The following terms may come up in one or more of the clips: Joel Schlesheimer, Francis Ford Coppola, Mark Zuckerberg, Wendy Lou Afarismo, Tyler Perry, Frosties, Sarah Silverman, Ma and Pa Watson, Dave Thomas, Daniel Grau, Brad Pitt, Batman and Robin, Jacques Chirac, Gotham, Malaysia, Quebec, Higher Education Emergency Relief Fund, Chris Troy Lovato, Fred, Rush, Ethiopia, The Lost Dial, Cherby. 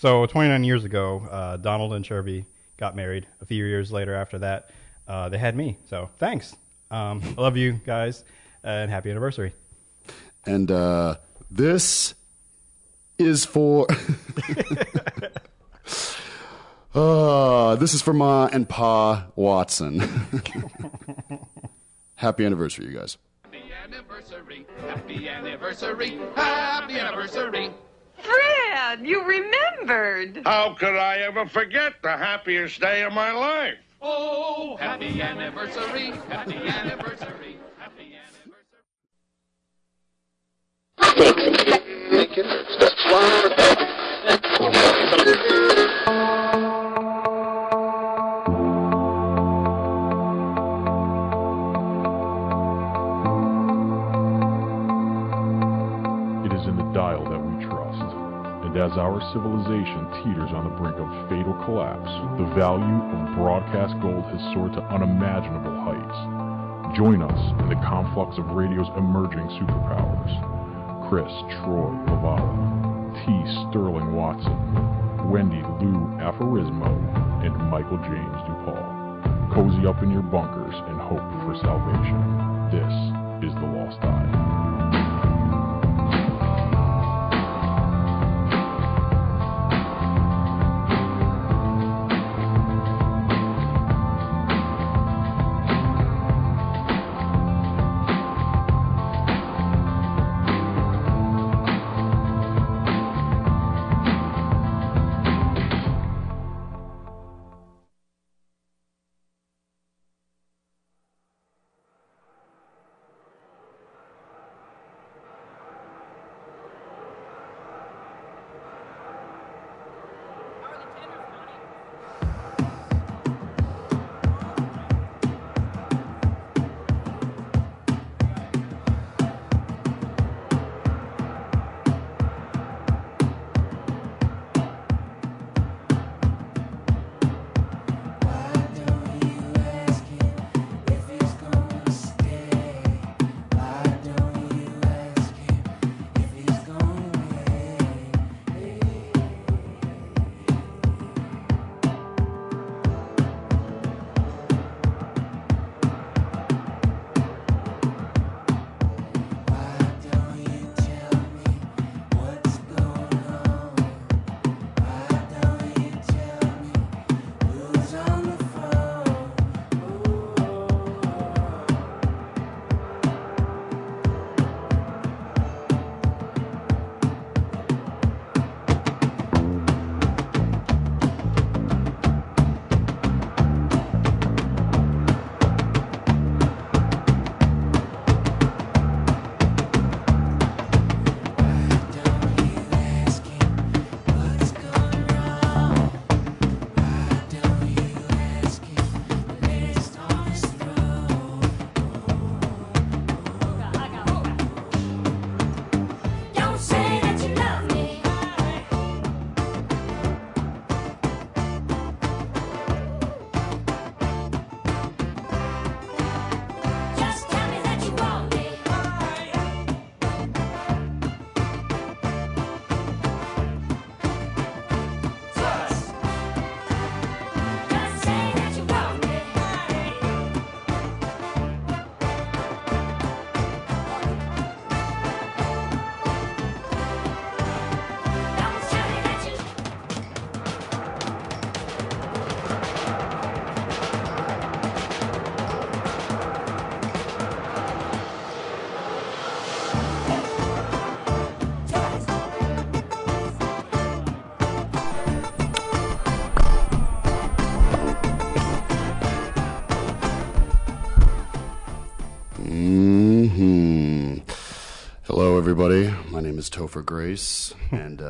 So 29 years ago, Donald and Cherby got married. A few years later after that, they had me. So thanks. I love you guys, and happy anniversary. And this is for... this is for Ma and Pa Watson. Happy anniversary, you guys. Happy anniversary. Happy anniversary. Happy anniversary. Fred, you remembered. How could I ever forget the happiest day of my life? Oh, happy anniversary. Happy anniversary. Happy anniversary. As our civilization teeters on the brink of fatal collapse, the value of broadcast gold has soared to unimaginable heights. Join us in the conflux of radio's emerging superpowers. Chris Troy Lovato, T. Sterling Watson, Wendy Lou Afarismo, and Michael James DuPaul. Cozy up in your bunkers and hope for salvation. This is The Lost Dial. Everybody, my name is Topher Grace, and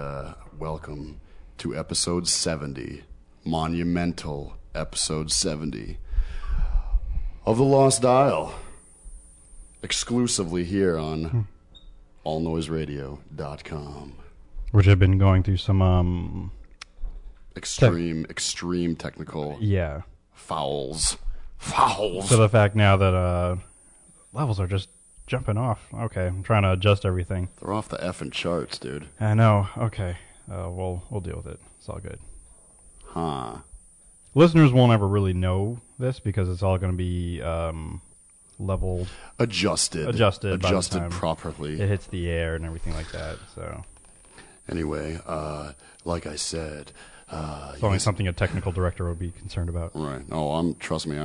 welcome to episode 70, monumental episode 70 of The Lost Dial, exclusively here on allnoiseradio.com. Which have been going through some extreme technical fouls. To the fact now that levels are just jumping off. Okay, I'm trying to adjust everything. They're off the effing charts, dude. I know. Okay. We'll deal with it. It's all good. Huh. Listeners won't ever really know this because it's all going to be leveled, adjusted properly. It hits the air and everything like that. So anyway, like I said, it's only something a technical director would be concerned about. Right? Oh, Trust me,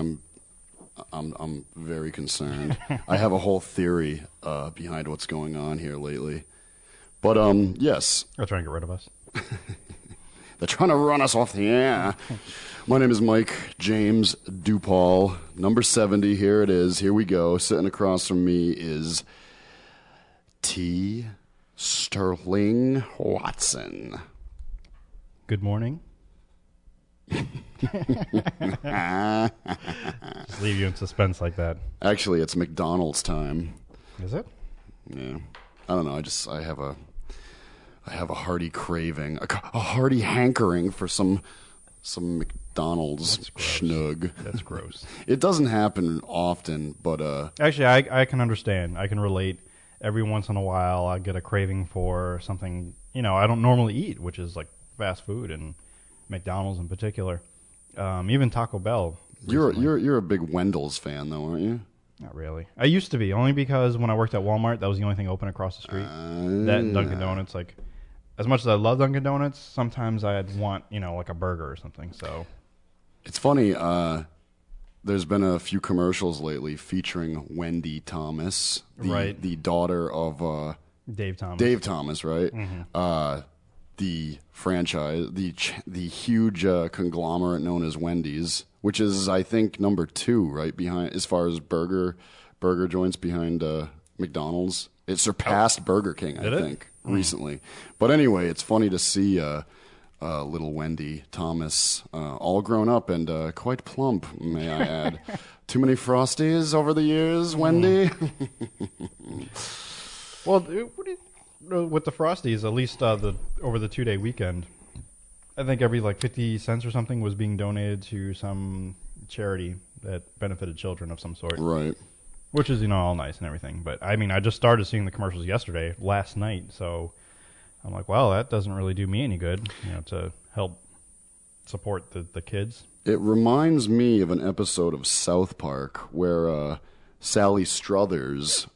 I'm very concerned. I have a whole theory behind what's going on here lately. But yes, they're trying to get rid of us. They're trying to run us off the air. My name is Mike James DuPaul, number 70. Here it is. Here we go. Sitting across from me is T. Sterling Watson. Good morning. Just leave you in suspense like that. Actually, it's McDonald's time. Is it? Yeah. I don't know. I have a hearty craving, a hearty hankering for some McDonald's schnug. That's gross. It doesn't happen often, but actually, I can understand. I can relate. Every once in a while, I get a craving for something I don't normally eat, which is like fast food and McDonald's in particular, even Taco Bell. You're a big Wendell's fan though, aren't you? Not really. I used to be, only because when I worked at Walmart, that was the only thing open across the street. That and Dunkin' Donuts. Like, as much as I love Dunkin' Donuts, sometimes I'd want, like a burger or something. So it's funny. There's been a few commercials lately featuring Wendy Thomas, the daughter of Dave Thomas. Dave Thomas, right? Mm-hmm. The franchise, the huge conglomerate known as Wendy's, which is, I think, number 2, right behind as far as burger joints behind McDonald's. It surpassed Burger King, I think, recently. But anyway, it's funny to see little Wendy Thomas, all grown up and quite plump, may I add. Too many Frosties over the years, Wendy. Well, with the Frosties, at least over the 2-day weekend, I think every 50 cents or something was being donated to some charity that benefited children of some sort. Right. Which is, all nice and everything. But, I just started seeing the commercials last night. So I'm like, well, that doesn't really do me any good, to help support the kids. It reminds me of an episode of South Park where Sally Struthers,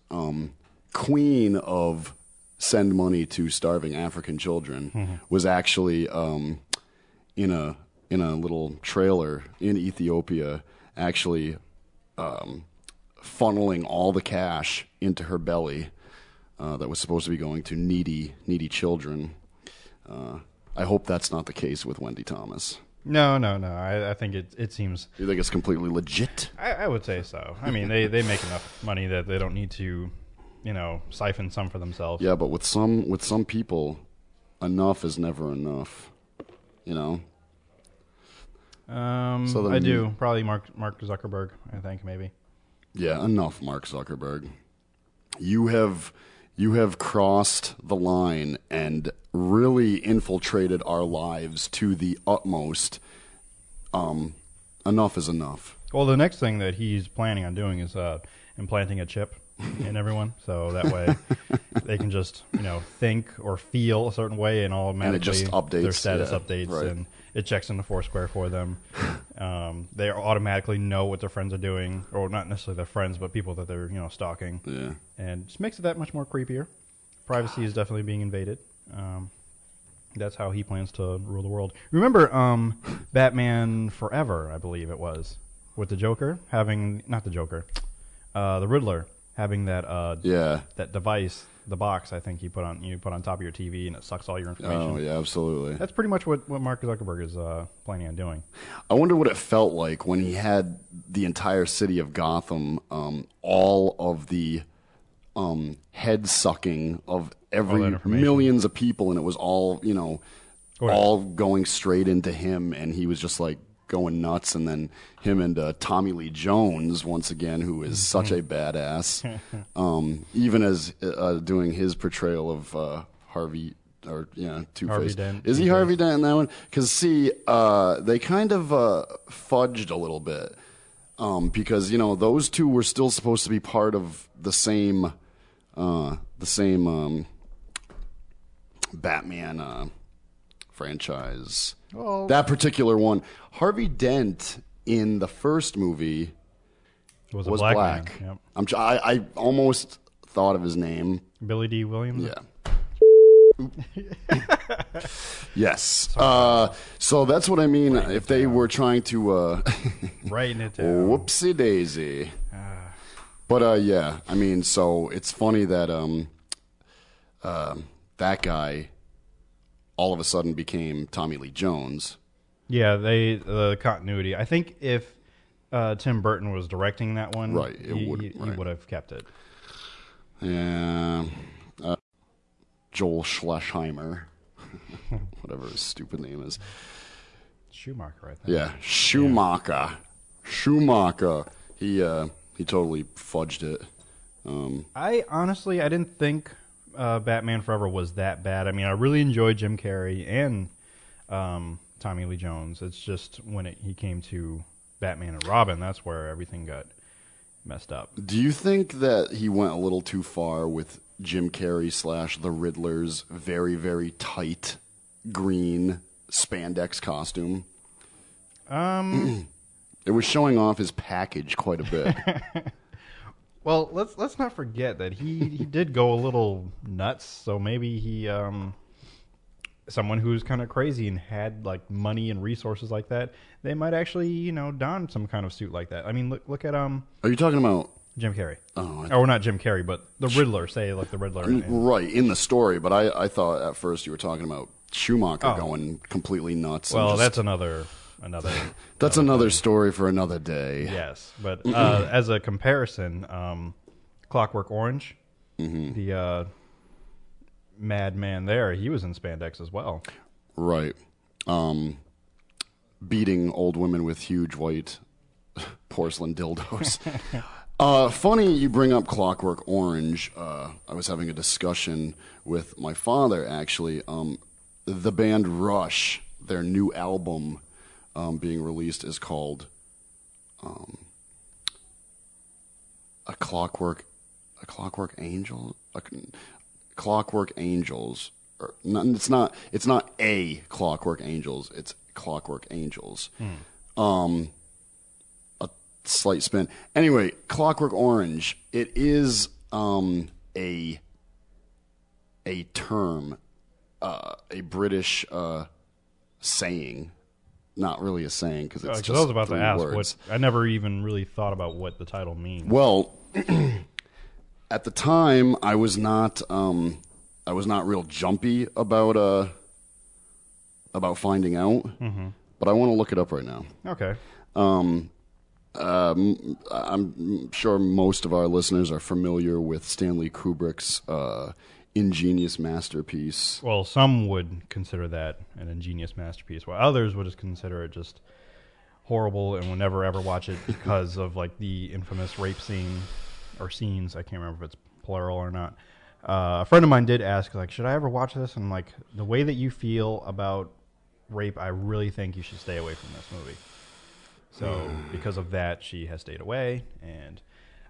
queen of send money to starving African children, mm-hmm. was actually in a little trailer in Ethiopia, actually funneling all the cash into her belly that was supposed to be going to needy children. I hope that's not the case with Wendy Thomas. No. I think it seems... You think it's completely legit? I would say so. They make enough money that they don't need to... siphon some for themselves. Yeah, but with some people, enough is never enough. So I do probably Mark Zuckerberg. I think maybe. Yeah, enough, Mark Zuckerberg. You have crossed the line and really infiltrated our lives to the utmost. Enough is enough. Well, the next thing that he's planning on doing is implanting a chip. And everyone, so that way they can just think or feel a certain way, and automatically their status updates, right. And it checks into Foursquare for them. They automatically know what their friends are doing, or not necessarily their friends, but people that they're stalking. Yeah, and it just makes it that much more creepier. Privacy is definitely being invaded. That's how he plans to rule the world. Remember, Batman Forever, I believe it was, with the Joker having the Riddler. Having that that device, the box, I think you put on top of your TV and it sucks all your information. Oh yeah, absolutely. That's pretty much what Mark Zuckerberg is planning on doing. I wonder what it felt like when he had the entire city of Gotham, all of the head sucking of every millions of people, and it was all all going straight into him, and he was just like going nuts, and then him and Tommy Lee Jones once again, who is such a badass, even as doing his portrayal of Harvey or Two-Face. Is he Harvey Dent in that one? Because they kind of fudged a little bit because those two were still supposed to be part of the same Batman franchise. Oh. That particular one. Harvey Dent in the first movie was black. Yep. I almost thought of his name. Billy D. Williams? Yeah. Yes. So that's what I mean. Right, if they were trying to writing it down. Whoopsie daisy. But yeah, I mean, so it's funny that that guy all of a sudden became Tommy Lee Jones. Yeah, the continuity. I think if Tim Burton was directing that one, right, he would have kept it. Yeah. Joel Schlesheimer, whatever his stupid name is. Schumacher, I think. Yeah, Schumacher. Yeah. Schumacher. He totally fudged it. I didn't think Batman Forever was that bad. I mean, I really enjoyed Jim Carrey and Tommy Lee Jones. It's just when he came to Batman and Robin, that's where everything got messed up. Do you think that he went a little too far with Jim Carrey / the Riddler's very, very tight green spandex costume? It was showing off his package quite a bit. Well, let's not forget that he did go a little nuts. So maybe he someone who's kind of crazy and had like money and resources like that, they might actually don some kind of suit like that. I mean, look at Are you talking about Jim Carrey? Oh, or not Jim Carrey, but the Riddler, say, like the Riddler. Right, in the story, but I thought at first you were talking about Schumacher going completely nuts. Well, that's another that's another story for another day. Yes, but as a comparison, Clockwork Orange, the madman there, he was in spandex as well. Right. Beating old women with huge white porcelain dildos. Funny you bring up Clockwork Orange. I was having a discussion with my father, actually. The band Rush, their new album being released is called Clockwork Angels. Or, no, it's not a Clockwork Angels. It's Clockwork Angels. Slight spin. Anyway, Clockwork Orange. It is a term, a British saying. Not really a saying because it's just I was about to ask words. I never even really thought about what the title means. Well, at the time, I was not real jumpy about finding out, but I want to look it up right now. Okay. I'm sure most of our listeners are familiar with Stanley Kubrick's ingenious masterpiece. Well, some would consider that an ingenious masterpiece, while others would just consider it just horrible and will never ever watch it because of like the infamous rape scene or scenes. I can't remember if it's plural or not. A friend of mine did ask, like, should I ever watch this? And I'm like, the way that you feel about rape, I really think you should stay away from this movie. So because of that, she has stayed away, and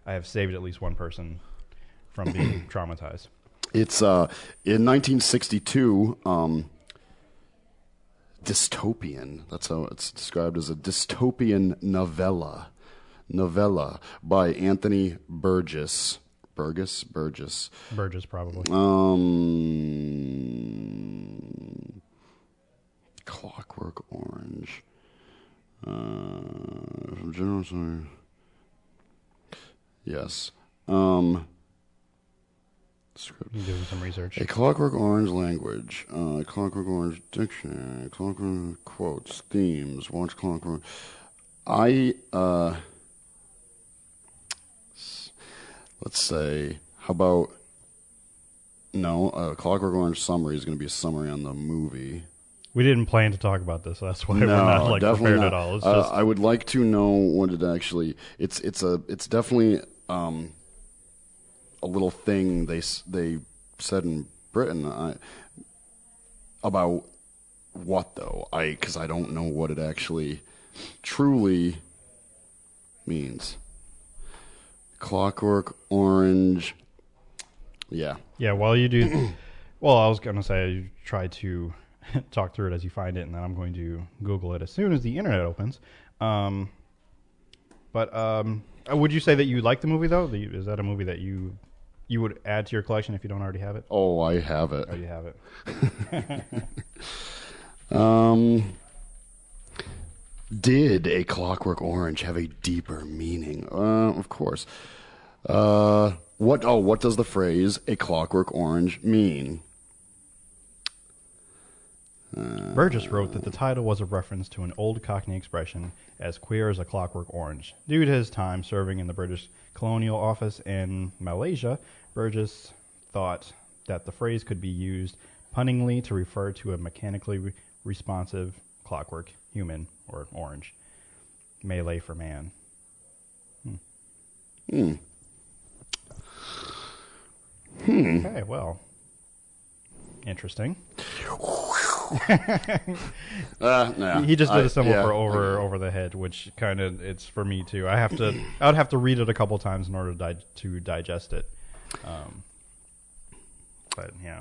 I have saved at least one person from being traumatized. It's in 1962, dystopian. That's how it's described, as a dystopian novella by Anthony Burgess. Burgess, probably. Clockwork Orange. From General Song. Yes. Script. You're doing some research. A Clockwork Orange language. Clockwork Orange dictionary. Clockwork quotes, themes. Watch Clockwork. Let's say. How about? No. Clockwork Orange summary is going to be a summary on the movie. We didn't plan to talk about this. That's why we're not prepared at all. It's just... I would like to know what it actually. It's definitely a little thing they said in Britain about what though. Because I don't know what it actually truly means. Clockwork Orange. Yeah. Yeah. While you do, well, I was gonna say try to talk through it as you find it, and then I'm going to Google it as soon as the internet opens. Would you say that you like the movie, though? Is that a movie that you would add to your collection if you don't already have it? Oh, I have it. Oh, you have it. Did A Clockwork Orange have a deeper meaning? Of course. What does the phrase A Clockwork Orange mean? Burgess wrote that the title was a reference to an old Cockney expression, as queer as a clockwork orange. Due to his time serving in the British Colonial Office in Malaysia, Burgess thought that the phrase could be used punningly to refer to a mechanically responsive clockwork human, or orange. Malay for man. Okay, well, interesting. No. He just did a symbol for over the head, which kind of, it's for me too. I would have to read it a couple times in order to digest it. But yeah,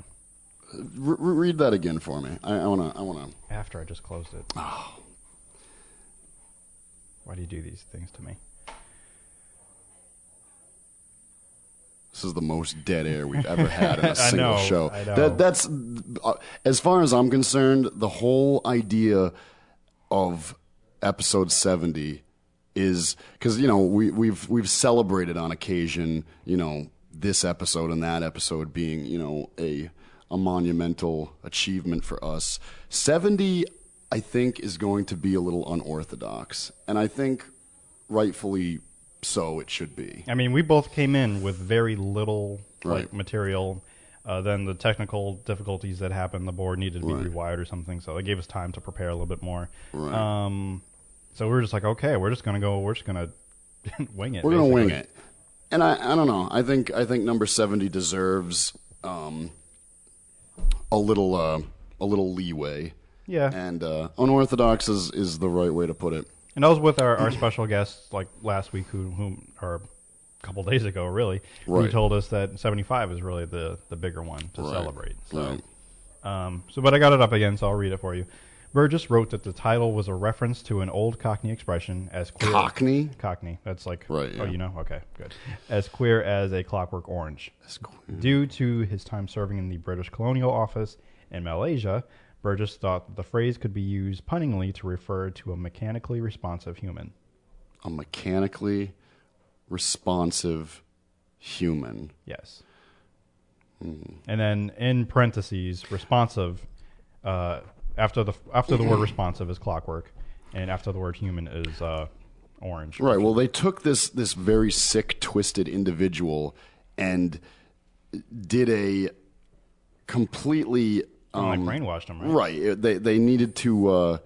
read that again for me. I wanna. After I just closed it. Oh. Why do you do these things to me? This is the most dead air we've ever had in a single show. I know. That's, as far as I'm concerned, the whole idea of episode 70 is because, you know, we've celebrated on occasion, you know, this episode and that episode being, you know, a monumental achievement for us. 70, I think, is going to be a little unorthodox, and I think rightfully so it should be. I mean, we both came in with very little material. Then the technical difficulties that happened, the board needed to be rewired or something, so they gave us time to prepare a little bit more. Right. So we were just like, okay, we're just gonna wing it. We're basically gonna wing it. And I don't know. I think number 70 deserves a little leeway. Yeah. And unorthodox is the right way to put it. And I was with our special guests like last week, or a couple days ago, really, who told us that 75 is really the bigger one to celebrate. So, but I got it up again, so I'll read it for you. Burgess wrote that the title was a reference to an old Cockney expression, as queer. Cockney. That's like, yeah. Oh, you know? Okay, good. As queer as a clockwork orange. Due to his time serving in the British Colonial Office in Malaysia, Burgess thought that the phrase could be used punningly to refer to a mechanically responsive human. A mechanically responsive human. Yes. And then in parentheses, responsive, after the word responsive is clockwork, and after the word human is orange. Right. Well, they took this very sick, twisted individual and did a completely... like brainwashed them, right? Right. They needed to.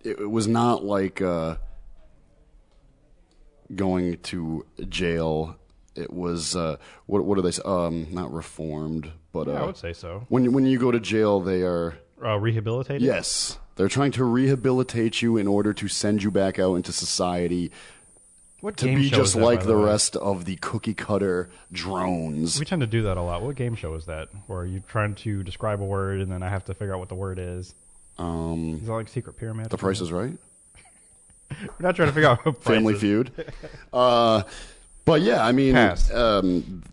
It was not like going to jail. It was what do they say? Not reformed, but I would say so. When you go to jail, they are rehabilitated. Yes, they're trying to rehabilitate you in order to send you back out into society. What to be just like the rest of the cookie-cutter drones. We tend to do that a lot. What game show is that? Where you're trying to describe a word, and then I have to figure out what the word is. Is that like Secret Pyramid? The Price is Right? We're not trying to figure out what Family Feud. But yeah, I mean,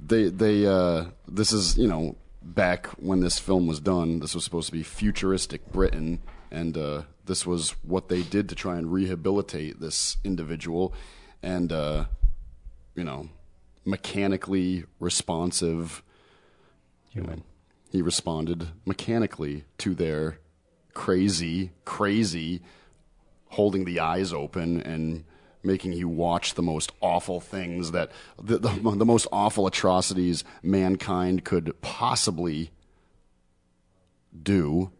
this is, you know, back when this film was done, this was supposed to be futuristic Britain, and this was what they did to try and rehabilitate this individual. And, you know, mechanically responsive human. You know, he responded mechanically to their crazy, holding the eyes open and making you watch the most awful things that the most awful atrocities mankind could possibly do,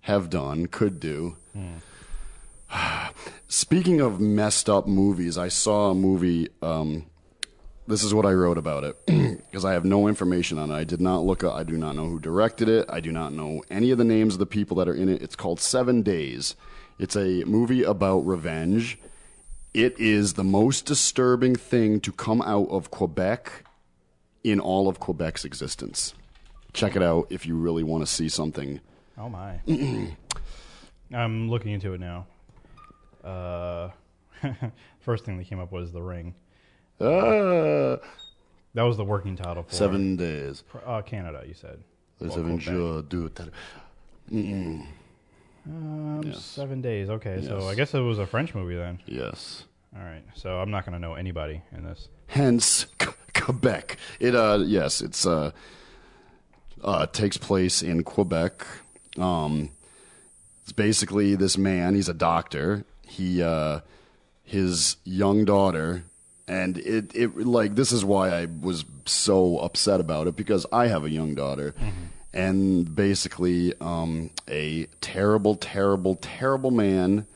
have done, could do. Speaking of messed up movies, I saw a movie, this is what I wrote about it, because I have no information on it. I did not look up, I do not know who directed it, I do not know any of the names of the people that are in it. It's called 7 Days. It's a movie about revenge. It is the most disturbing thing to come out of Quebec in all of Quebec's existence. Check it out if you really want to see something. Oh, my. I'm looking into it now. First thing that came up was The Ring. That was the working title for 7 days. Canada, you said. Les aventures du Terre. 7 days. Okay, yes. So I guess it was a French movie then. Yes. All right, so I'm not going to know anybody in this. Hence, Quebec. It yes, it's takes place in Quebec. It's basically this man. He's a doctor. He his young daughter. And it like, this is why I was so upset about it, because I have a young daughter, and basically a terrible, terrible, terrible man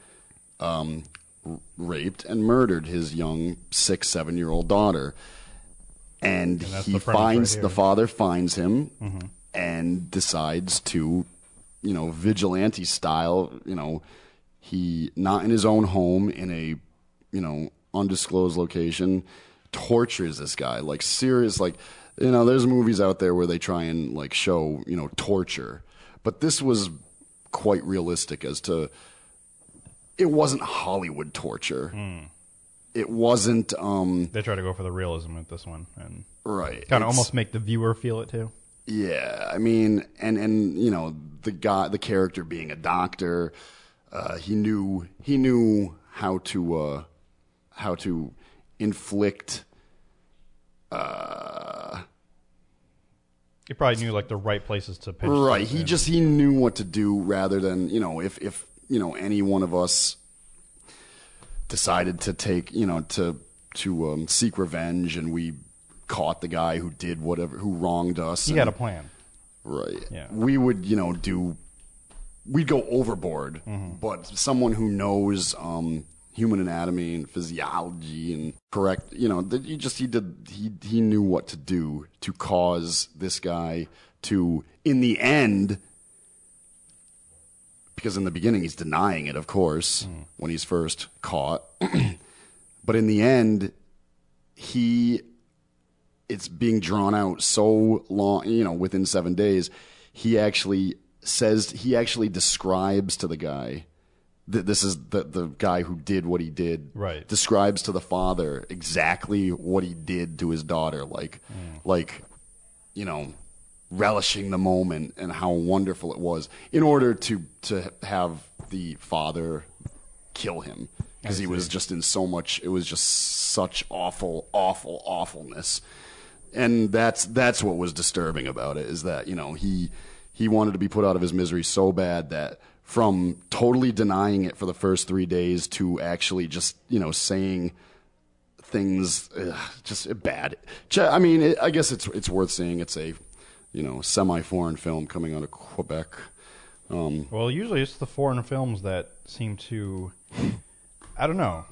raped and murdered his young 6-7-year-old daughter, and he finds the father finds him and decides to, you know, vigilante style, you know, he not in his own home, in a, you know, undisclosed location, tortures this guy. Like, serious, like, you know, there's movies out there where they try and, like, show, you know, torture. But this was quite realistic as to, it wasn't Hollywood torture. It wasn't, They try to go for the realism with this one. And right. Kind of almost make the viewer feel it, too. Yeah, I mean, and you know, the guy, the character being a doctor, he knew how to inflict. He probably knew, like, the right places to pitch. Right, he knew what to do, rather than, you know, if you know, any one of us decided to take, you know, to seek revenge, and we caught the guy who did whatever, who wronged us. He had a plan, right? Yeah, we would, you know, we'd go overboard. But someone who knows human anatomy and physiology and correct, you know, he knew what to do to cause this guy to, in the end, because in the beginning he's denying it, of course, when he's first caught, but in the end, it's being drawn out so long, you know, within 7 days, he actually describes to the guy, this is the guy who did what he did, right, describes to the father exactly what he did to his daughter, like, like, you know, relishing the moment and how wonderful it was, in order to have the father kill him, because he was just in so much, it was just such awful awfulness. And that's what was disturbing about it, is that, you know, he wanted to be put out of his misery so bad that, from totally denying it for the first 3 days to actually just, you know, saying things, just bad. I mean, I guess it's worth seeing. It's a, you know, semi-foreign film coming out of Quebec. Well, usually it's the foreign films that seem to, I don't know.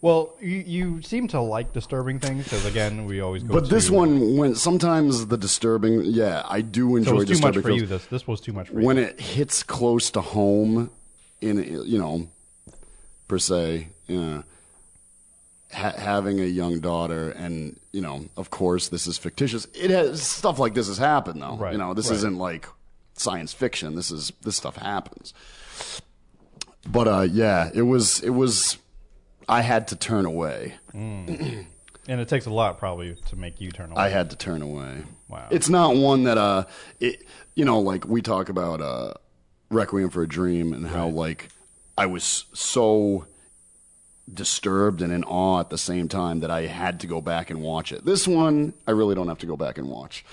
Well, you seem to like disturbing things, because, again, we always go. But this one, when sometimes the disturbing, yeah, I do enjoy. So it was disturbing. Too much for you. This was too much for you. When it hits close to home, in, you know, per se, you know, having a young daughter, and, you know, of course, this is fictitious. It has stuff like this has happened, though. Right. You know, this isn't like science fiction. This stuff happens. But yeah, it was. I had to turn away. And it takes a lot, probably, to make you turn away. I had to turn away. Wow. It's not one that, you know, like, we talk about Requiem for a Dream, and how, like, I was so disturbed and in awe at the same time that I had to go back and watch it. This one, I really don't have to go back and watch.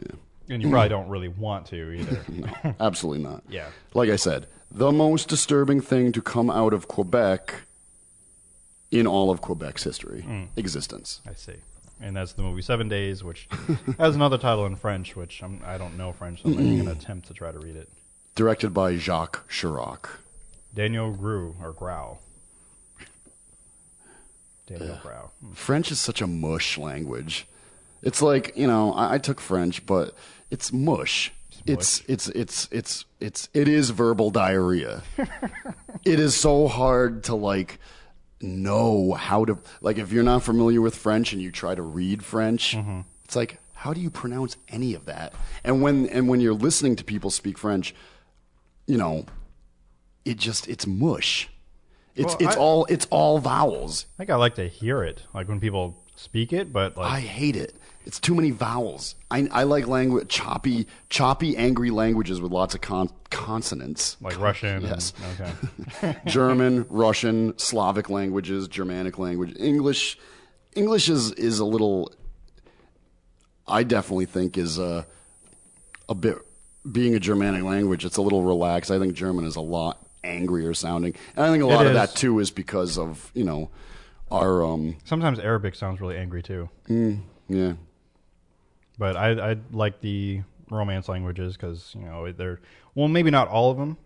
Yeah. And you probably don't really want to, either. No, absolutely not. Yeah. Like I said, the most disturbing thing to come out of Quebec in all of Quebec's history, existence. I see. And that's the movie 7 Days, which has another title in French, which I don't know French, so I'm going to attempt to try to read it. Directed by Jacques Chirac. Daniel Grau, or Grau. Daniel Grau. French is such a mush language. It's like, you know, I took French, but it's mush. It is verbal diarrhea. It is so hard to, like, know how to, like, if you're not familiar with French and you try to read French, it's like, How do you pronounce any of that? And when you're listening to people speak French, you know, it's mush. It's all vowels. I think I like to hear it, like when people speak it, but like... I hate it. It's too many vowels. I like language choppy, angry languages with lots of consonants. Like Russian. Yes. Okay. German, Russian, Slavic languages, Germanic language, English is a little. I definitely think is a bit, being a Germanic language, it's a little relaxed. I think German is a lot angrier sounding, and I think a lot of that too is because of, you know, our. Sometimes Arabic sounds really angry too. Yeah, but I like the Romance languages because, you know, they're, well, maybe not all of them,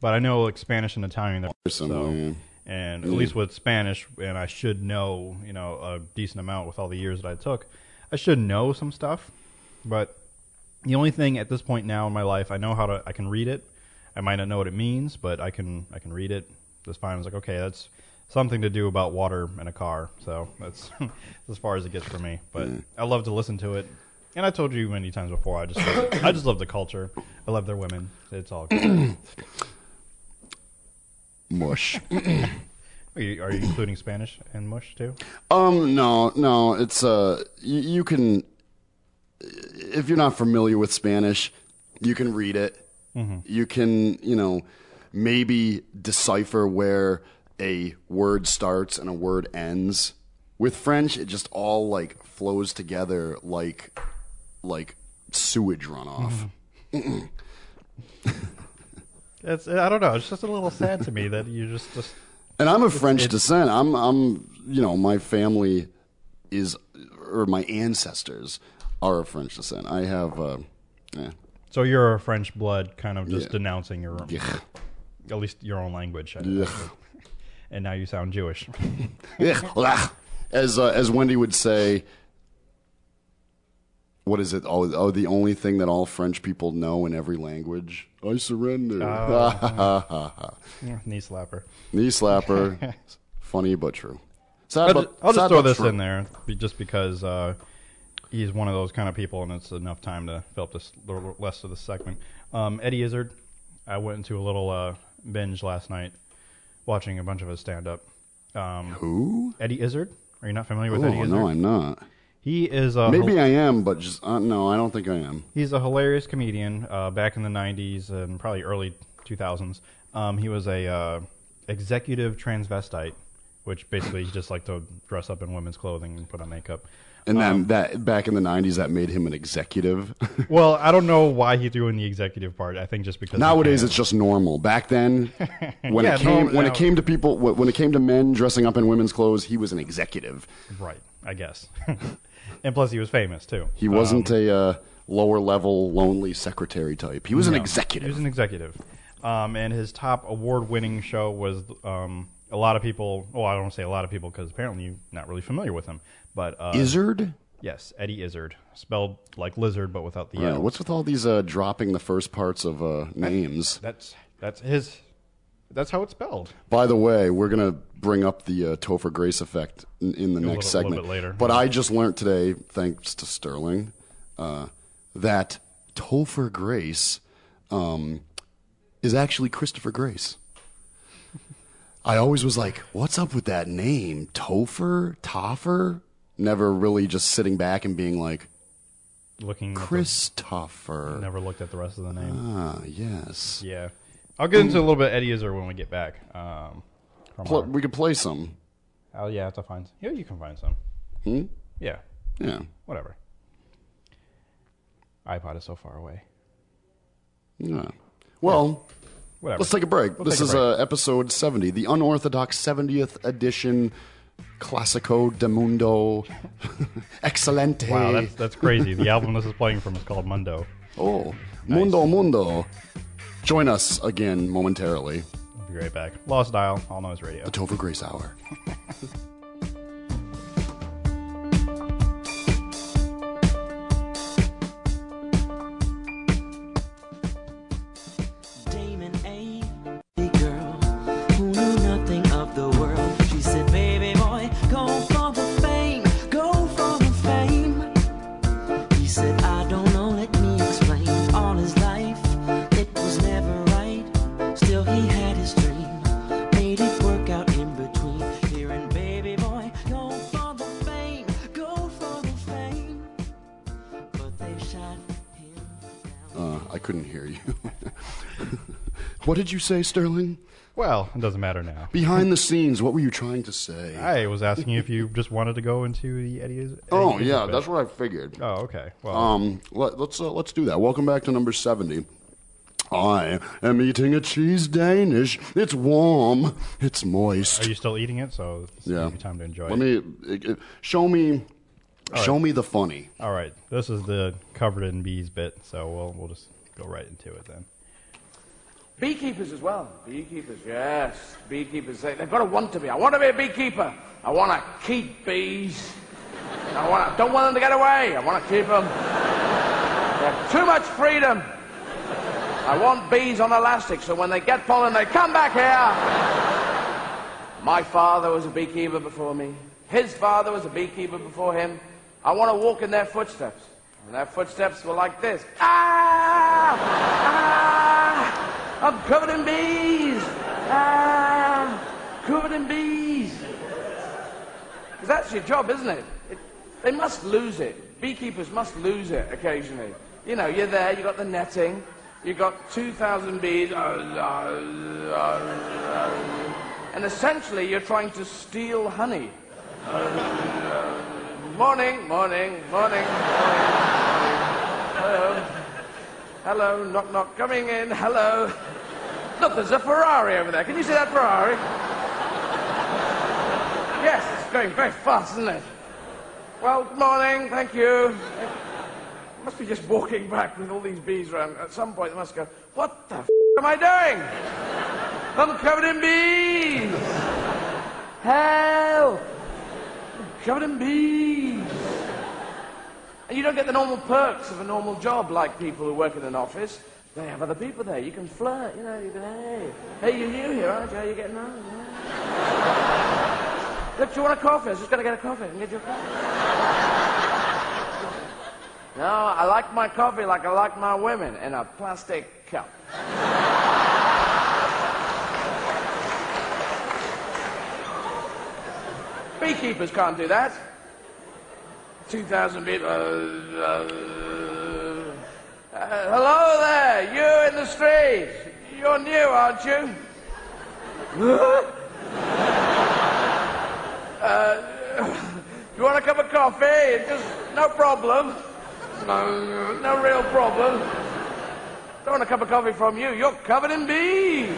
but I know like Spanish and Italian. They're so, yeah. And at least with Spanish, and I should know, you know, a decent amount with all the years that I took. I should know some stuff, but the only thing at this point now in my life, I can read it. I might not know what it means, but I can read it. That's fine. I was like, okay, that's something to do about water in a car. So that's as far as it gets for me. But I love to listen to it. And I told you many times before, I just love the culture. I love their women. It's all good. Mush. Are you including Spanish and mush too? No. It's you can, if you're not familiar with Spanish, you can read it. Mm-hmm. You can, you know, maybe decipher where a word starts and a word ends. With French, it just all like flows together like sewage runoff. Mm-hmm. I don't know. It's just a little sad to me that you just. And I'm of French descent. I'm, you know, my family is, or my ancestors are of French descent. I have, So you're a French blood, kind of just denouncing your own, at least your own language. And now you sound Jewish. As Wendy would say, what is it? Oh, the only thing that all French people know in every language. I surrender. Knee slapper. Knee slapper. Funny but true. I'll just throw this in there just because he's one of those kind of people, and it's enough time to fill up the rest of the segment. Eddie Izzard, I went into a little binge last night watching a bunch of his stand-up. Who? Eddie Izzard. Are you not familiar with Eddie Izzard? No, I'm not. He is maybe I am, but just no, I don't think I am. He's a hilarious comedian. Back in the 90s and probably early 2000s, he was a executive transvestite, which basically he just liked to dress up in women's clothing and put on makeup. And that back in the 90s, that made him an executive. Well, I don't know why he threw in the executive part. I think just because nowadays it's just normal. Back then, when it came to people, when it came to men dressing up in women's clothes, he was an executive. Right, I guess. And plus, he was famous, too. He wasn't a lower-level, lonely secretary type. He was an executive. He was an executive. And his top award-winning show was a lot of people... Well, I don't want to say a lot of people because apparently you're not really familiar with him. But Izzard? Yes, Eddie Izzard. Spelled like lizard, but without the L. What's with all these dropping the first parts of names? That's his... That's how it's spelled. By the way, we're going to bring up the Topher Grace effect in the next segment. A little bit later. But I just learned today, thanks to Sterling, that Topher Grace is actually Christopher Grace. I always was like, what's up with that name? Topher? Never really just sitting back and being like, looking Christopher. Never looked at the rest of the name. Ah, yes. Yeah. I'll get into a little bit of Eddie Izzard when we get back. We could play some. Oh, yeah, I have to find some. Yeah, you can find some. Hmm? Yeah. Yeah. Whatever. iPod is so far away. Yeah. Well, whatever. Let's take a break. This is episode 70, the unorthodox 70th edition Classico de Mundo. Excelente. Wow, that's crazy. The album this is playing from is called Mundo. Oh, nice. Mundo. Join us again momentarily. We'll be right back. Lost Dial, All Noise Radio. The Topher Grace Hour. I couldn't hear you. What did you say, Sterling? Well, it doesn't matter now. Behind the scenes, what were you trying to say? I was asking you if you just wanted to go into the Eddie Izzard. Oh, yeah, that's what I figured. Oh, okay. Well, let's do that. Welcome back to number 70. I am eating a cheese Danish. It's warm. It's moist. Are you still eating it? So it's maybe time to enjoy it. Show me the funny. All right. This is the covered in bees bit, so we'll just go right into it then. Beekeepers as well. Beekeepers, yes. Beekeepers, they've got to want to be. I want to be a beekeeper. I want to keep bees. Don't want them to get away. I want to keep them. They have too much freedom. I want bees on elastic, so when they get pollen, they come back here. My father was a beekeeper before me. His father was a beekeeper before him. I want to walk in their footsteps. And their footsteps were like this. Ah! Ah! I'm covered in bees! Ah! Covered in bees! Because that's your job, isn't it? They must lose it. Beekeepers must lose it occasionally. You know, you're there, you've got the netting. You've got 2,000 bees, and essentially you're trying to steal honey. Morning, morning, morning, morning. Hello. Hello, knock, knock, coming in, hello. Look, there's a Ferrari over there. Can you see that Ferrari? Yes, it's going very fast, isn't it? Well, morning, thank you. Must be just walking back with all these bees around. At some point, they must go, what the f*** am I doing? I'm covered in bees! Help! I'm covered in bees! And you don't get the normal perks of a normal job like people who work in an office. They have other people there. You can flirt, you know, you can, hey, you're new here, aren't you? How are you getting on? Yeah. Look, do you want a coffee? I was just going to get a coffee. I can get you a coffee. No, I like my coffee like I like my women, in a plastic cup. Beekeepers can't do that. 2,000 bees. Hello there, you in the street. You're new, aren't you? You want a cup of coffee? It's just no problem. No real problem. Don't want a cup of coffee from you. You're covered in bees.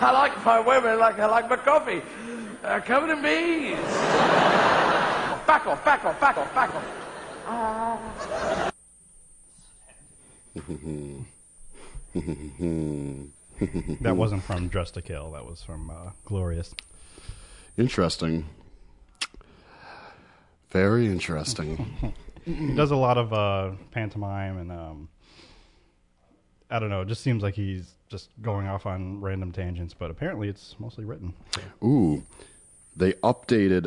I like my women like I like my coffee. Covered in bees. Back off, back off, back off, back off. That wasn't from Dressed to Kill. That was from Glorious. Interesting. Very interesting. He does a lot of pantomime and I don't know. It just seems like he's just going off on random tangents, but apparently it's mostly written. Ooh, they updated.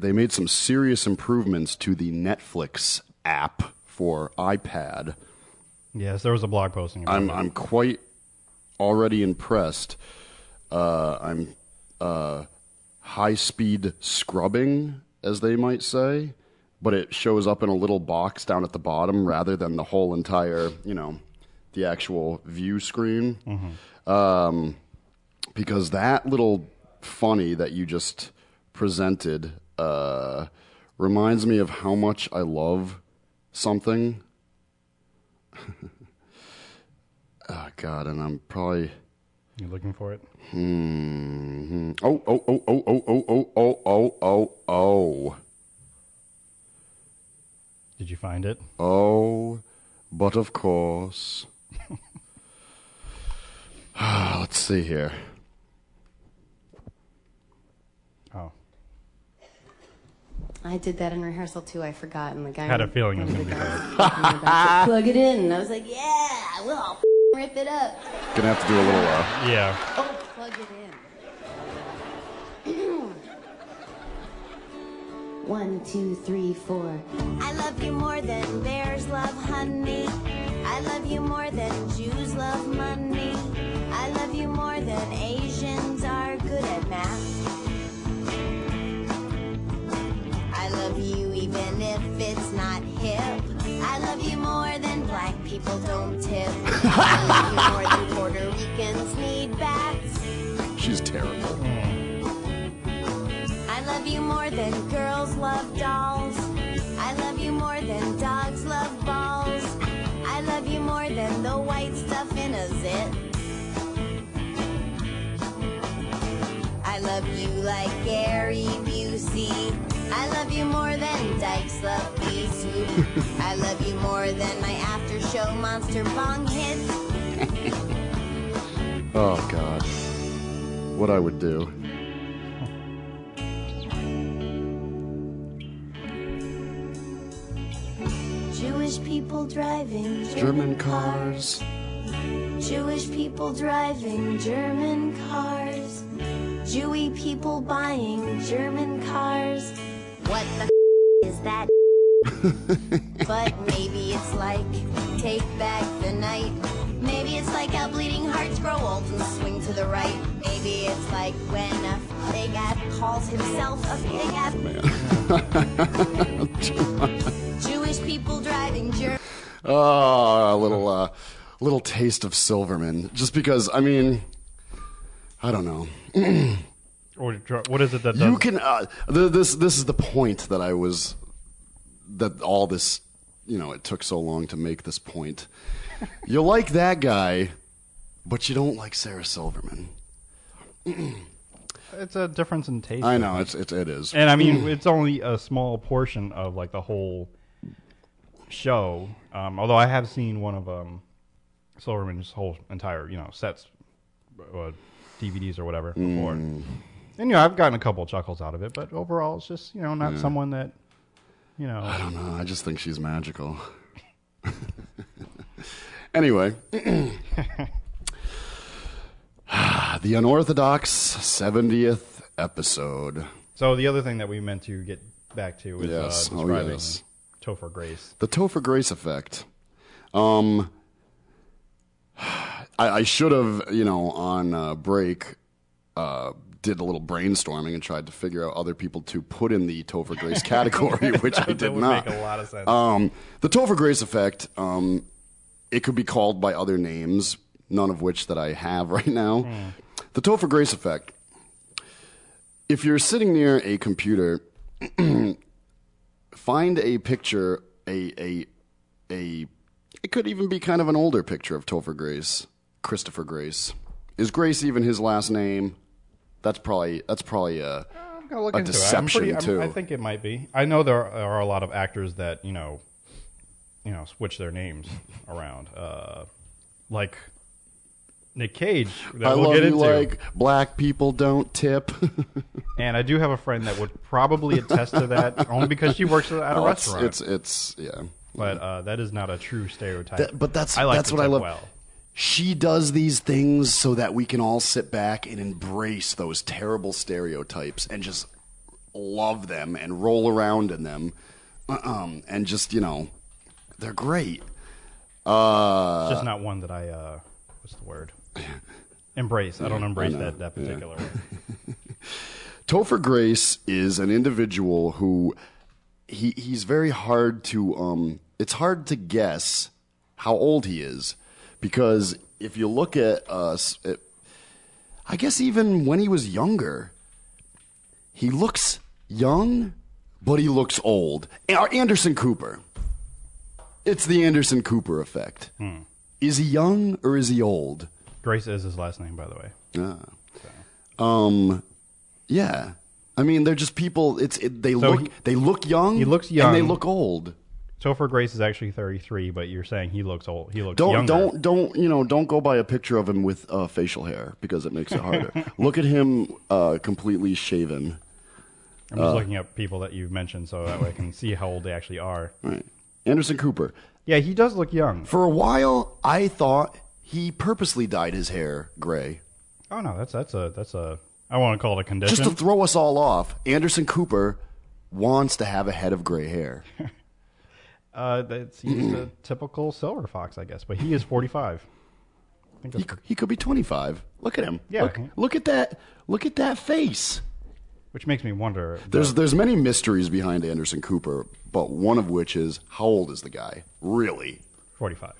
They made some serious improvements to the Netflix app for iPad. Yes, there was a blog posting about that. I'm quite already impressed. I'm high speed scrubbing, as they might say. But it shows up in a little box down at the bottom rather than the whole entire, the actual view screen. Mm-hmm. Because that little funny that you just presented reminds me of how much I love something. Oh, God, and I'm probably... You looking for it? Oh. Did you find it? Oh, but of course. Let's see here. Oh. I did that in rehearsal, too. I forgot. And the guy had a feeling it was going to be bad. Plug it in. And I was like, yeah, we'll all rip it up. Going to have to do a little... yeah. Oh, plug it in. 1, 2, 3, 4. I love you more than bears love honey. I love you more than Jews love money. I love you more than Asians are good at math. I love you even if it's not hip. I love you more than black people. people don't tip. More than Puerto Ricans need bats. She's terrible. I love you more than girls love dolls. I love you more than dogs love balls. I love you more than the white stuff in a zit. I love you like Gary Busey. I love you more than Dykes love pea soup. I love you more than my after show monster bong hits. Oh God, what I would do. Jewish people driving German cars. Jewish people driving German cars. Jewy people buying German cars. What the is that? But maybe it's like Take Back the Night. Maybe it's like how bleeding hearts grow old and swing to the right. Maybe it's like when a big ass calls himself a big ass man. Jewish people driving German. Oh, a little taste of Silverman. Just because, I mean, I don't know. Or what is it that does? You can. This is the point that I was. That all this, you know, it took so long to make this point. You like that guy, but you don't like Sarah Silverman. It's a difference in taste. I know it is, and I mean it's only a small portion of like the whole show. Although I have seen one of Silverman's whole entire sets. DVDs or whatever before. And I've gotten a couple of chuckles out of it, but overall it's just, not someone that I don't know, I just think she's magical. Anyway. The unorthodox 70th episode. So the other thing that we meant to get back to is describing Topher Grace. The Topher Grace effect. I should have, on break, did a little brainstorming and tried to figure out other people to put in the Topher Grace category, which I did not. Make a lot of sense. The Topher Grace effect, it could be called by other names, none of which that I have right now. The Topher Grace effect. If you're sitting near a computer, find a picture, it could even be kind of an older picture of Topher Grace. Christopher Grace. Is Grace even his last name? That's probably a deception too. I think it might be. I know there are a lot of actors that switch their names around, like Nick Cage. That I we'll love get you into. Like black people don't tip. And I do have a friend that would probably attest to that, only because she works at a restaurant. It's But that is not a true stereotype. That's what I love. Well. She does these things so that we can all sit back and embrace those terrible stereotypes and just love them and roll around in them. And just, they're great. It's just not one that I, what's the word? Embrace. I don't embrace that particular word. Topher Grace is an individual who... He's very hard to it's hard to guess how old he is, because if you look at I guess even when he was younger, he looks young, but he looks old. Anderson Cooper. It's the Anderson Cooper effect. Is he young or is he old? Grace is his last name, by the way. Yeah. I mean, they're just people. They look young. He looks young, and they look old. Topher Grace is actually 33, but you're saying he looks old. He looks younger. Don't go by a picture of him with facial hair, because it makes it harder. Look at him completely shaven. I'm just looking up people that you've mentioned so that way I can see how old they actually are. Right, Anderson Cooper. Yeah, he does look young. For a while, I thought he purposely dyed his hair gray. Oh no, that's a. I want to call it a condition. Just to throw us all off, Anderson Cooper wants to have a head of gray hair. He's a typical silver fox, I guess, but he is 45. I think he could be 25. Look at him. Yeah. Look at that. Look at that face. Which makes me wonder. There's many mysteries behind Anderson Cooper, but one of which is how old is the guy really? 45.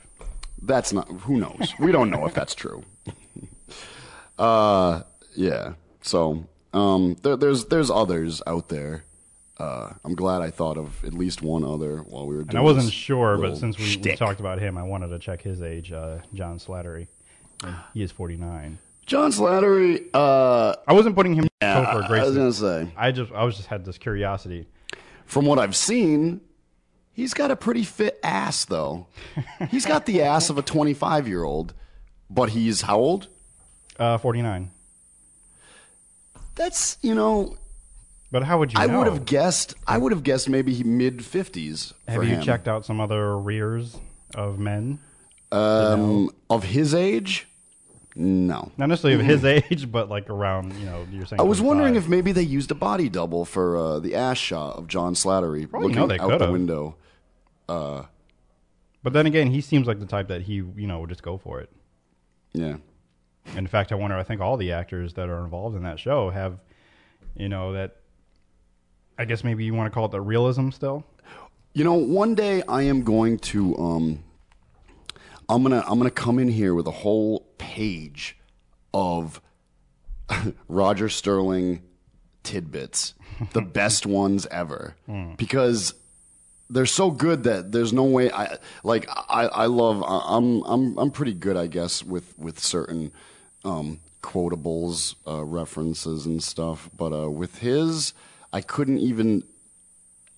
That's not, who knows? We don't know if that's true. Yeah. So, there's others out there. I'm glad I thought of at least one other while we were doing this. And I wasn't sure, but since we talked about him, I wanted to check his age, John Slattery. And he is 49. John Slattery, I wasn't putting him in Topher Grace. I was going to say. I just had this curiosity. From what I've seen, he's got a pretty fit ass, though. He's got the ass of a 25-year-old, but he's how old? 49. That's, you know... But how would you know? I would have guessed maybe mid-50s. Have you checked out some other rears of men? Of his age? No. Not necessarily of his age, but like around, you know, you're saying. I was wondering if maybe they used a body double for the ass shot of John Slattery looking out the window. But then again, he seems like the type that he, you know, would just go for it. Yeah. In fact, I think all the actors that are involved in that show have, you know, that. I guess maybe you want to call it the realism still. You know, one day I am going to I'm gonna come in here with a whole page of Roger Sterling tidbits, the best ones ever, because they're so good that there's no way. I'm pretty good, I guess, with certain quotables, references and stuff, but with his. I couldn't even.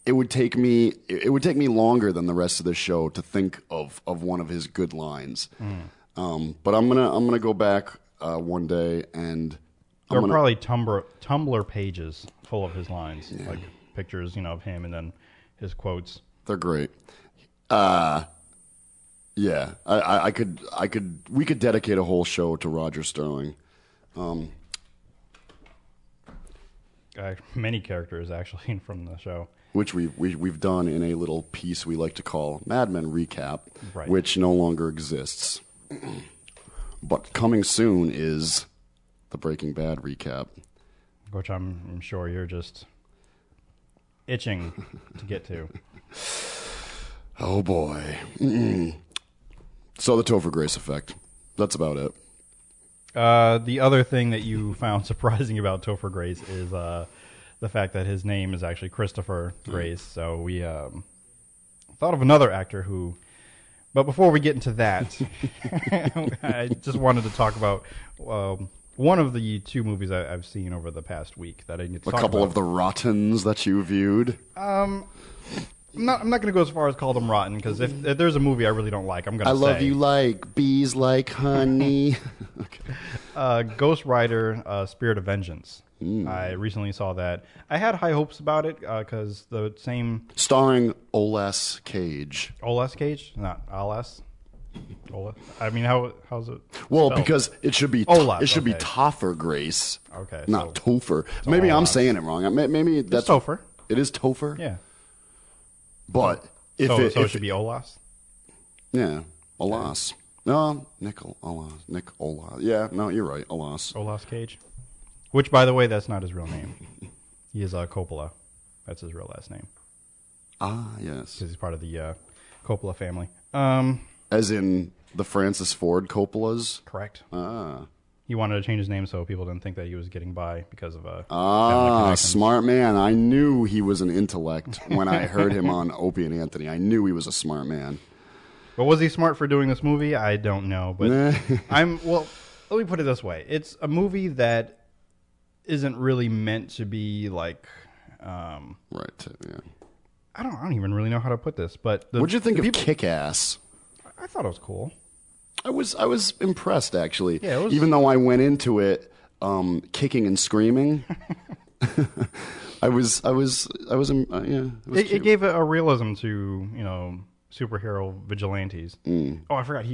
It would take me longer than the rest of the show to think of one of his good lines. But I'm gonna go back one day and. There are probably Tumblr pages full of his lines, like pictures, you know, of him and then his quotes. They're great. Yeah, we could dedicate a whole show to Roger Sterling. Many characters actually from the show, which we've done in a little piece we like to call Mad Men Recap, right. Which no longer exists. But coming soon is the Breaking Bad recap, which I'm sure you're just itching to get to. Oh boy! So the Topher Grace effect. That's about it. The other thing that you found surprising about Topher Grace is the fact that his name is actually Christopher Grace. So we thought of another actor who... But before we get into that, I just wanted to talk about one of the two movies I've seen over the past week that I didn't get to talk about. A couple of the rottens that you viewed? I'm not going to go as far as call them rotten, because if there's a movie I really don't like, I'm going to say... I love you like bees like honey. Okay. Ghost Rider, Spirit of Vengeance. I recently saw that. I had high hopes about it, because the same... Starring Olas Cage. Olas Cage? Not Olas. Olas. I mean, how's it spelled? Well, because it should be Olas, it should be Topher Grace. Okay. Not so, Topher. So maybe Olas. I'm saying it wrong. Maybe that's... It's Topher. It is Topher? Yeah. But it should be Olas? Yeah, Olas. No, Nick Olas. Yeah, no, you're right, Olas. Olas Cage. Which, by the way, that's not his real name. He is Coppola. That's his real last name. Ah, yes. Because he's part of the Coppola family. As in the Francis Ford Coppolas? Correct. Ah. He wanted to change his name so people didn't think that he was getting by because of a... Ah, smart man. I knew he was an intellect when I heard him on Opie and Anthony. I knew he was a smart man. But was he smart for doing this movie? I don't know. But well, let me put it this way. It's a movie that isn't really meant to be like... right, yeah. I don't even really know how to put this, but... What'd you think of Kick-Ass? I thought it was cool. I was impressed, actually. Yeah, even though I went into it kicking and screaming, yeah. It gave a realism to, you know, superhero vigilantes. Oh, I forgot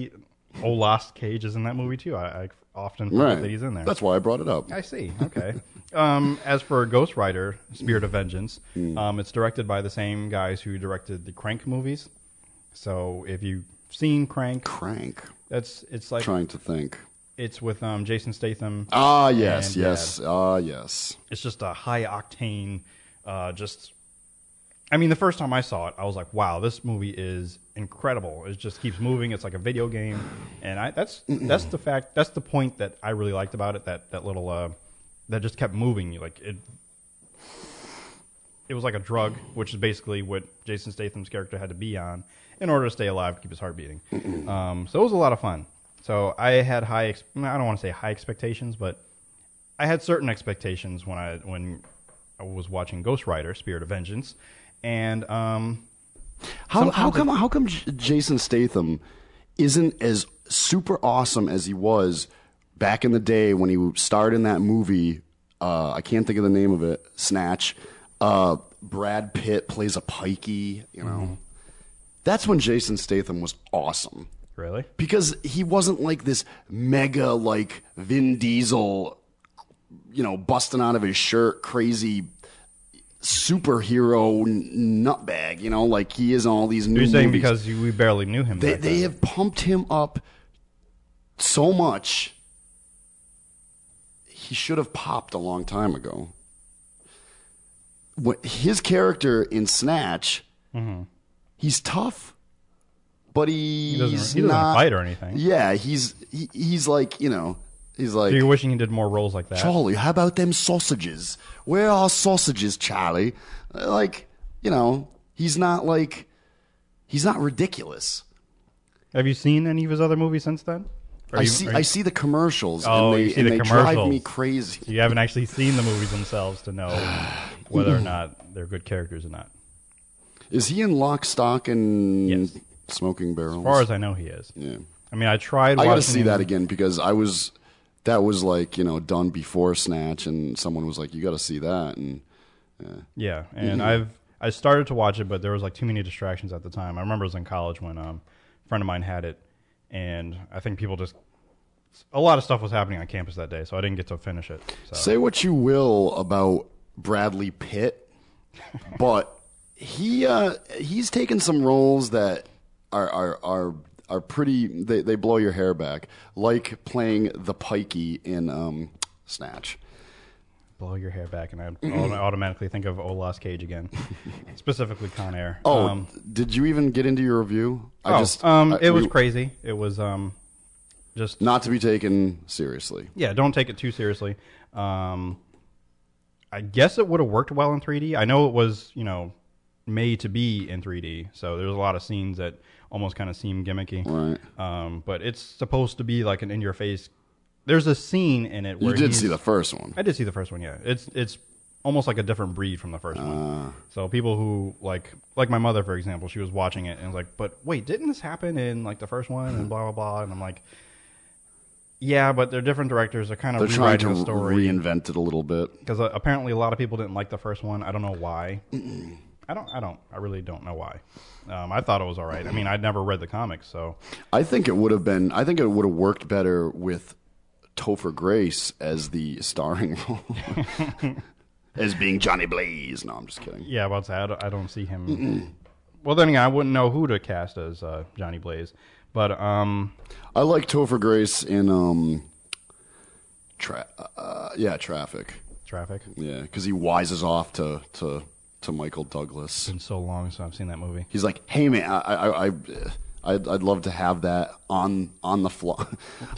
Olas Cage is in that movie too. I often forget that he's in there. That's why I brought it up. I see. Okay. As for Ghost Rider, Spirit of Vengeance, it's directed by the same guys who directed the Crank movies. So if you seen Crank. It's like trying to think. It's with Jason Statham. Ah, yes, yes. Dad. Ah, yes. It's just a high octane, just I mean, the first time I saw it, I was like, wow, this movie is incredible. It just keeps moving. It's like a video game. And that's the point that I really liked about it, that just kept moving. Like it was like a drug, which is basically what Jason Statham's character had to be on in order to stay alive, keep his heart beating. So it was a lot of fun. So I had I don't want to say high expectations, but I had certain expectations when I was watching Ghost Rider: Spirit of Vengeance. And how come Jason Statham isn't as super awesome as he was back in the day when he starred in that movie? I can't think of the name of it. Snatch. Brad Pitt plays a pikey. You know, That's when Jason Statham was awesome. Really? Because he wasn't like this mega like Vin Diesel, you know, busting out of his shirt, crazy superhero nutbag, you know, like he is in all these new movies. You're saying because we barely knew him. They have pumped him up so much. He should have popped a long time ago. What his character in Snatch, he's tough, but he doesn't fight or anything. Yeah, he's like, you know, he's like. So you're wishing he did more roles like that. Charlie, how about them sausages? Where are sausages, Charlie? Like, you know, he's not ridiculous. Have you seen any of his other movies since then? I see the commercials. Oh, and they drive me crazy. So you haven't actually seen the movies themselves to know whether or not they're good characters or not. Is he in Lock, Stock, and Smoking Barrels? As far as I know, he is. Yeah. I mean, I tried. I got to see that again because that was like, you know, done before Snatch, and someone was like, you got to see that. And yeah, and I started to watch it, but there was like too many distractions at the time. I remember I was in college when a friend of mine had it, and I think a lot of stuff was happening on campus that day, so I didn't get to finish it. So. Say what you will about Bradley Pitt, but he's taken some roles that are pretty, they blow your hair back, like playing the pikey in Snatch. Blow your hair back, and I automatically think of Olas Cage again, specifically Con Air. Oh, did you even get into your review? It was crazy. It was just not to be taken seriously. Yeah, don't take it too seriously. I guess it would have worked well in 3D. I know it was, you know, made to be in 3D, so there's a lot of scenes that almost kind of seem gimmicky. Right. But it's supposed to be like an in-your-face. There's a scene in it where you did see the first one. I did see the first one, yeah. It's almost like a different breed from the first one. So people who, like my mother, for example, she was watching it and was like, but wait, didn't this happen in, like, the first one and blah, blah, blah? And I'm like, yeah, but they're different directors. They're kind of rewriting the story. They're trying to reinvent it a little bit. Because apparently a lot of people didn't like the first one. I don't know why. I really don't know why. I thought it was all right. I mean, I'd never read the comics, so. I think it would have worked better with Topher Grace as the starring role, as being Johnny Blaze. No, I'm just kidding. Yeah, about to say, I don't see him. Well, then again, I wouldn't know who to cast as Johnny Blaze. But I like Topher Grace in Traffic. Traffic. Yeah, because he wises off to Michael Douglas. It's been so long since I've seen that movie. He's like, hey man, I'd love to have that on the fly.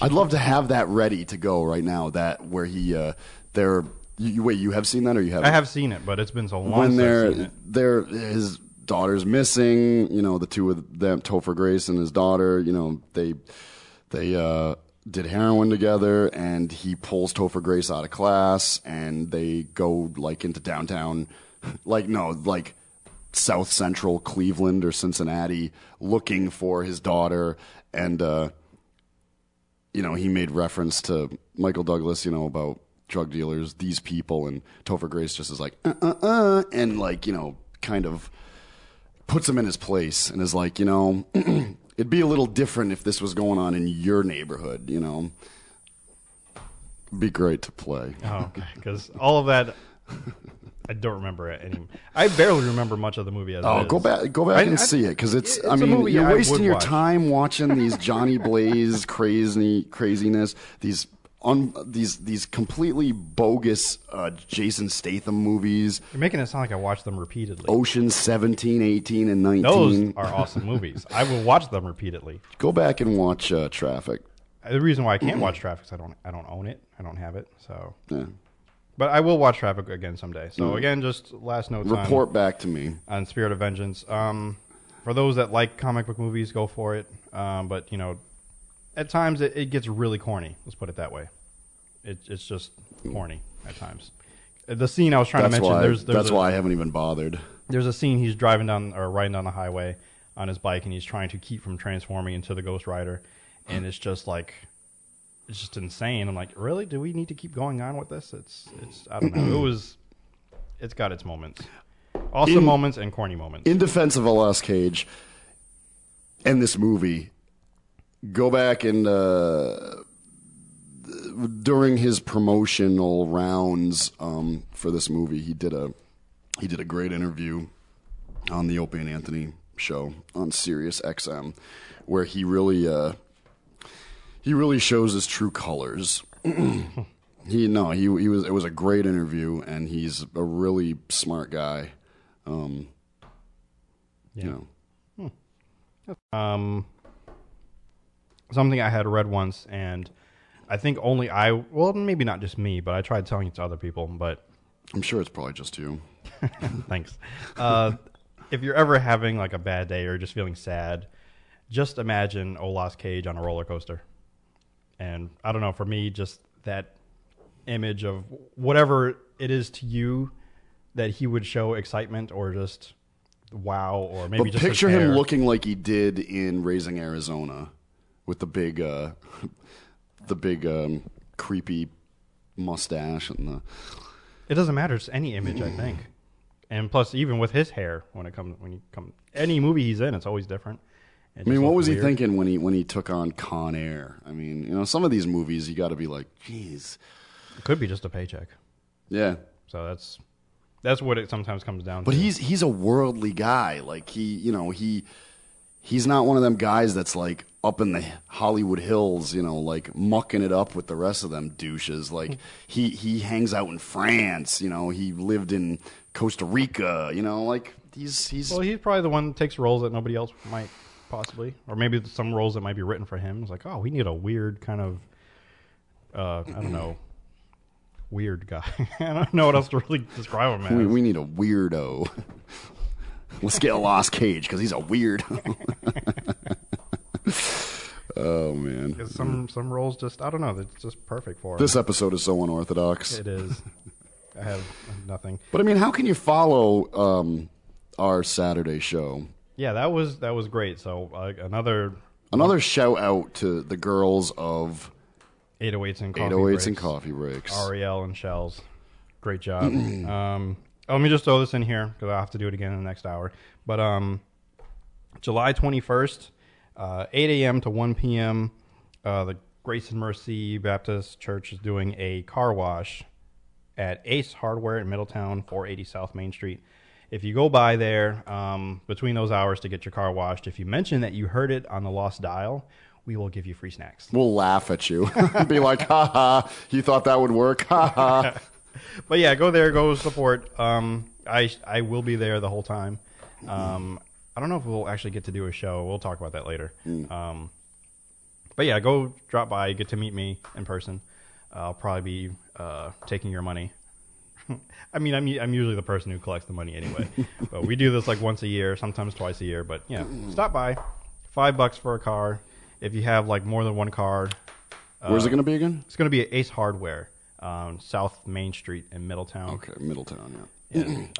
I'd love to have that ready to go right now. That where he wait, you have seen that or you haven't? I have seen it, but it's been so long his daughter's missing. You know, the two of them, Topher Grace and his daughter. You know, they did heroin together, and he pulls Topher Grace out of class, and they go like into downtown, like South Central Cleveland or Cincinnati, looking for his daughter. And you know, he made reference to Michael Douglas, you know, about drug dealers, these people, and Topher Grace just is like and like, you know, kind of puts him in his place and is like, you know, it'd be a little different if this was going on in your neighborhood, you know. It'd be great to play. Oh, okay, because all of that I don't remember it anymore. I barely remember much of the movie as it is. Go back and see it, because it's I mean, you're wasting your time watching these Johnny Blaze craziness, these on these completely bogus Jason Statham movies. You're making it sound like I watch them repeatedly. Ocean 17, 18, and 19. Those are awesome movies. I will watch them repeatedly. Go back and watch Traffic. The reason why I can't watch Traffic is I don't own it. I don't have it. So, yeah. But I will watch Traffic again someday. So again, just last note. Report back to me on Spirit of Vengeance. For those that like comic book movies, go for it. But you know, at times it gets really corny. Let's put it that way. It's just corny at times. The scene I was trying to mention. That's why I haven't even bothered. There's a scene he's driving down or riding down the highway on his bike, and he's trying to keep from transforming into the Ghost Rider. And it's just like, it's just insane. I'm like, really? Do we need to keep going on with this? It's I don't know. It's got its moments. Awesome moments and corny moments. In defense of Olas Cage and this movie, go back and during his promotional rounds for this movie, he did a great interview on the Opie and Anthony show on Sirius XM, where he really shows his true colors. It was a great interview, and he's a really smart guy. Something I had read once, and I think only I, well, maybe not just me, but I tried telling it to other people, but I'm sure it's probably just you. Thanks. If you're ever having like a bad day or just feeling sad, just imagine Olas Cage on a roller coaster. And I don't know, for me, just that image of whatever it is to you that he would show excitement or just wow, or maybe but just picture him looking like he did in Raising Arizona with the big creepy mustache and the. It doesn't matter. It's any image, I think. And plus, even with his hair, when you come, any movie he's in, it's always different. I mean, what was he thinking when he took on Con Air? I mean, you know, some of these movies you got to be like, geez, it could be just a paycheck. Yeah. So that's what it sometimes comes down to. But he's a worldly guy. Like he's not one of them guys that's like up in the Hollywood Hills, you know, like mucking it up with the rest of them douches. Like he hangs out in France. You know, he lived in Costa Rica. You know, like he's probably the one that takes roles that nobody else might. Possibly, or maybe some roles that might be written for him. It's like, oh, we need a weird kind of, I don't know, weird guy. I don't know what else to really describe him as. We need a weirdo. Let's get Olas Cage because he's a weirdo. Oh man, some roles just I don't know. It's just perfect for him. This episode is so unorthodox. It is. I have nothing. But I mean, how can you follow our Saturday show? Yeah, that was great. So another shout out to the girls of 808s and Coffee Breaks. Ariel and Shells. Great job. Let me just throw this in here because I'll have to do it again in the next hour. But July 21st, 8 a.m. to 1 p.m., the Grace and Mercy Baptist Church is doing a car wash at Ace Hardware in Middletown, 480 South Main Street. If you go by there between those hours to get your car washed, if you mention that you heard it on the Lost Dial, we will give you free snacks. We'll laugh at you. Be like, ha ha, you thought that would work? Ha ha. But yeah, go there, go support. I will be there the whole time. I don't know if we'll actually get to do a show. We'll talk about that later. But yeah, go drop by, get to meet me in person. I'll probably be taking your money. I mean, I'm usually the person who collects the money anyway. But we do this like once a year, sometimes twice a year. But yeah, stop by. $5 for a car. If you have like more than one car. Where's it going to be again? It's going to be at Ace Hardware, South Main Street in Middletown. Okay, Middletown, yeah. And,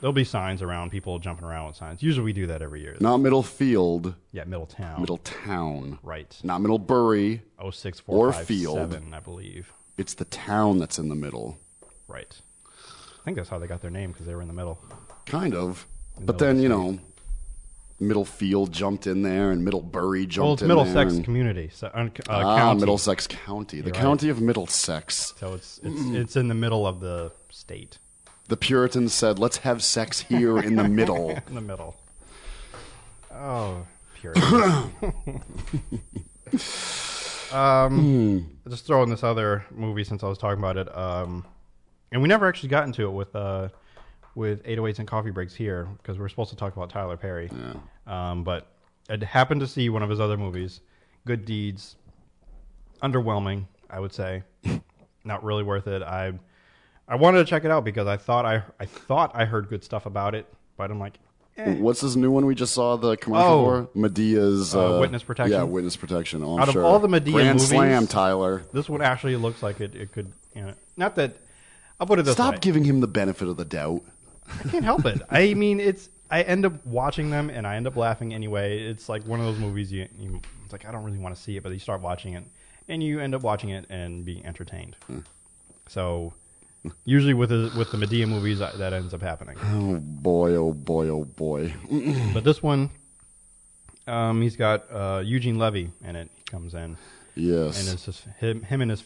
there'll be signs around, people jumping around with signs. Usually we do that every year. Not Middlefield. Yeah, Middletown. Middletown. Right. Not Middlebury. 06457, I believe. It's the town that's in the middle. Right. I think that's how they got their name, because they were in the middle. Kind of. But then, you know, Middlefield jumped in there, and Middlebury jumped in there. Well, it's Middlesex community. So, county. Middlesex County. The county of Middlesex. So it's in the middle of the state. The Puritans said, let's have sex here in the middle. In the middle. Oh, Puritans. Just throwing this other movie since I was talking about it. And we never actually got into it with 808s and Coffee Breaks here because we were supposed to talk about Tyler Perry. Yeah. But I happened to see one of his other movies, Good Deeds. Underwhelming, I would say. Not really worth it. I wanted to check it out because I thought I heard good stuff about it, but I'm like, eh. What's this new one we just saw the commercial for? Medea's Witness Protection. Yeah, Witness Protection. Oh, Out of all the Medea Grand movies, Slam, Tyler. This one actually looks like it could. You know, not that. I'll put it this way. Stop giving him the benefit of the doubt. I can't help it. I mean, I end up watching them and I end up laughing anyway. It's like one of those movies. It's like I don't really want to see it, but you start watching it and you end up watching it and being entertained. So. Usually with the Medea movies, that ends up happening. Oh, boy, oh, boy, oh, boy. But this one, he's got Eugene Levy in it. He comes in. Yes. And it's just him and his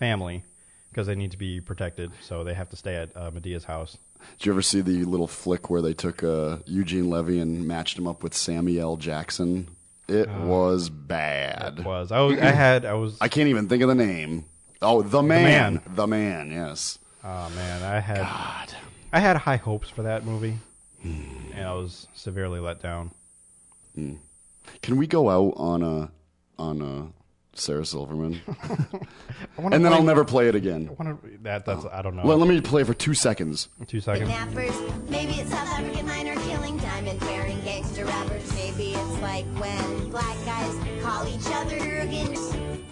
family, because they need to be protected, so they have to stay at Medea's house. Did you ever see the little flick where they took Eugene Levy and matched him up with Samuel L. Jackson? It was bad. It was. I can't even think of the name. Oh, The Man. The Man, yes. Oh man, I had high hopes for that movie, and I was severely let down. Can we go out on Sarah Silverman, and then I'll never play it again? I don't know. Let me play for 2 seconds. 2 seconds. Kidnappers, maybe it's South African miner killing diamond-wearing gangster rappers. Maybe it's like when black guys call each other again.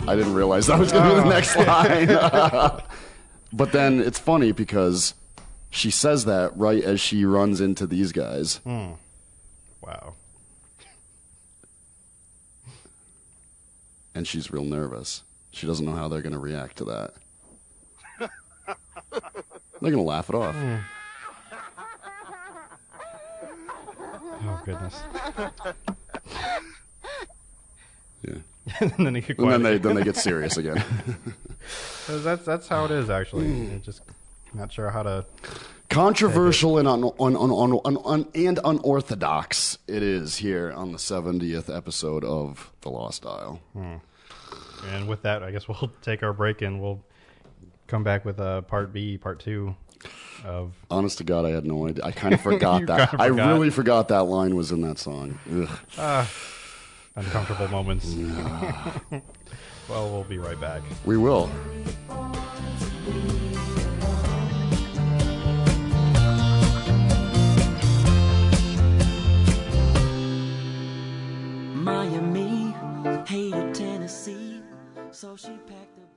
I didn't realize that was going to be the next line. But then it's funny because she says that right as she runs into these guys. Mm. Wow. And she's real nervous. She doesn't know how they're going to react to that. They're going to laugh it off. Mm. Oh, goodness. Yeah. and then they get serious again. So that's how it is, actually. I'm just not sure how to. Controversial and unorthodox it is here on the 70th episode of The Lost Dial. And with that, I guess we'll take our break and we'll come back with part 2 of. Honest to God, I had no idea. I kind of forgot that. I really forgot that line was in that song. Uncomfortable moments. Yeah. Well, we'll be right back. We will. Miami hated Tennessee, so she packed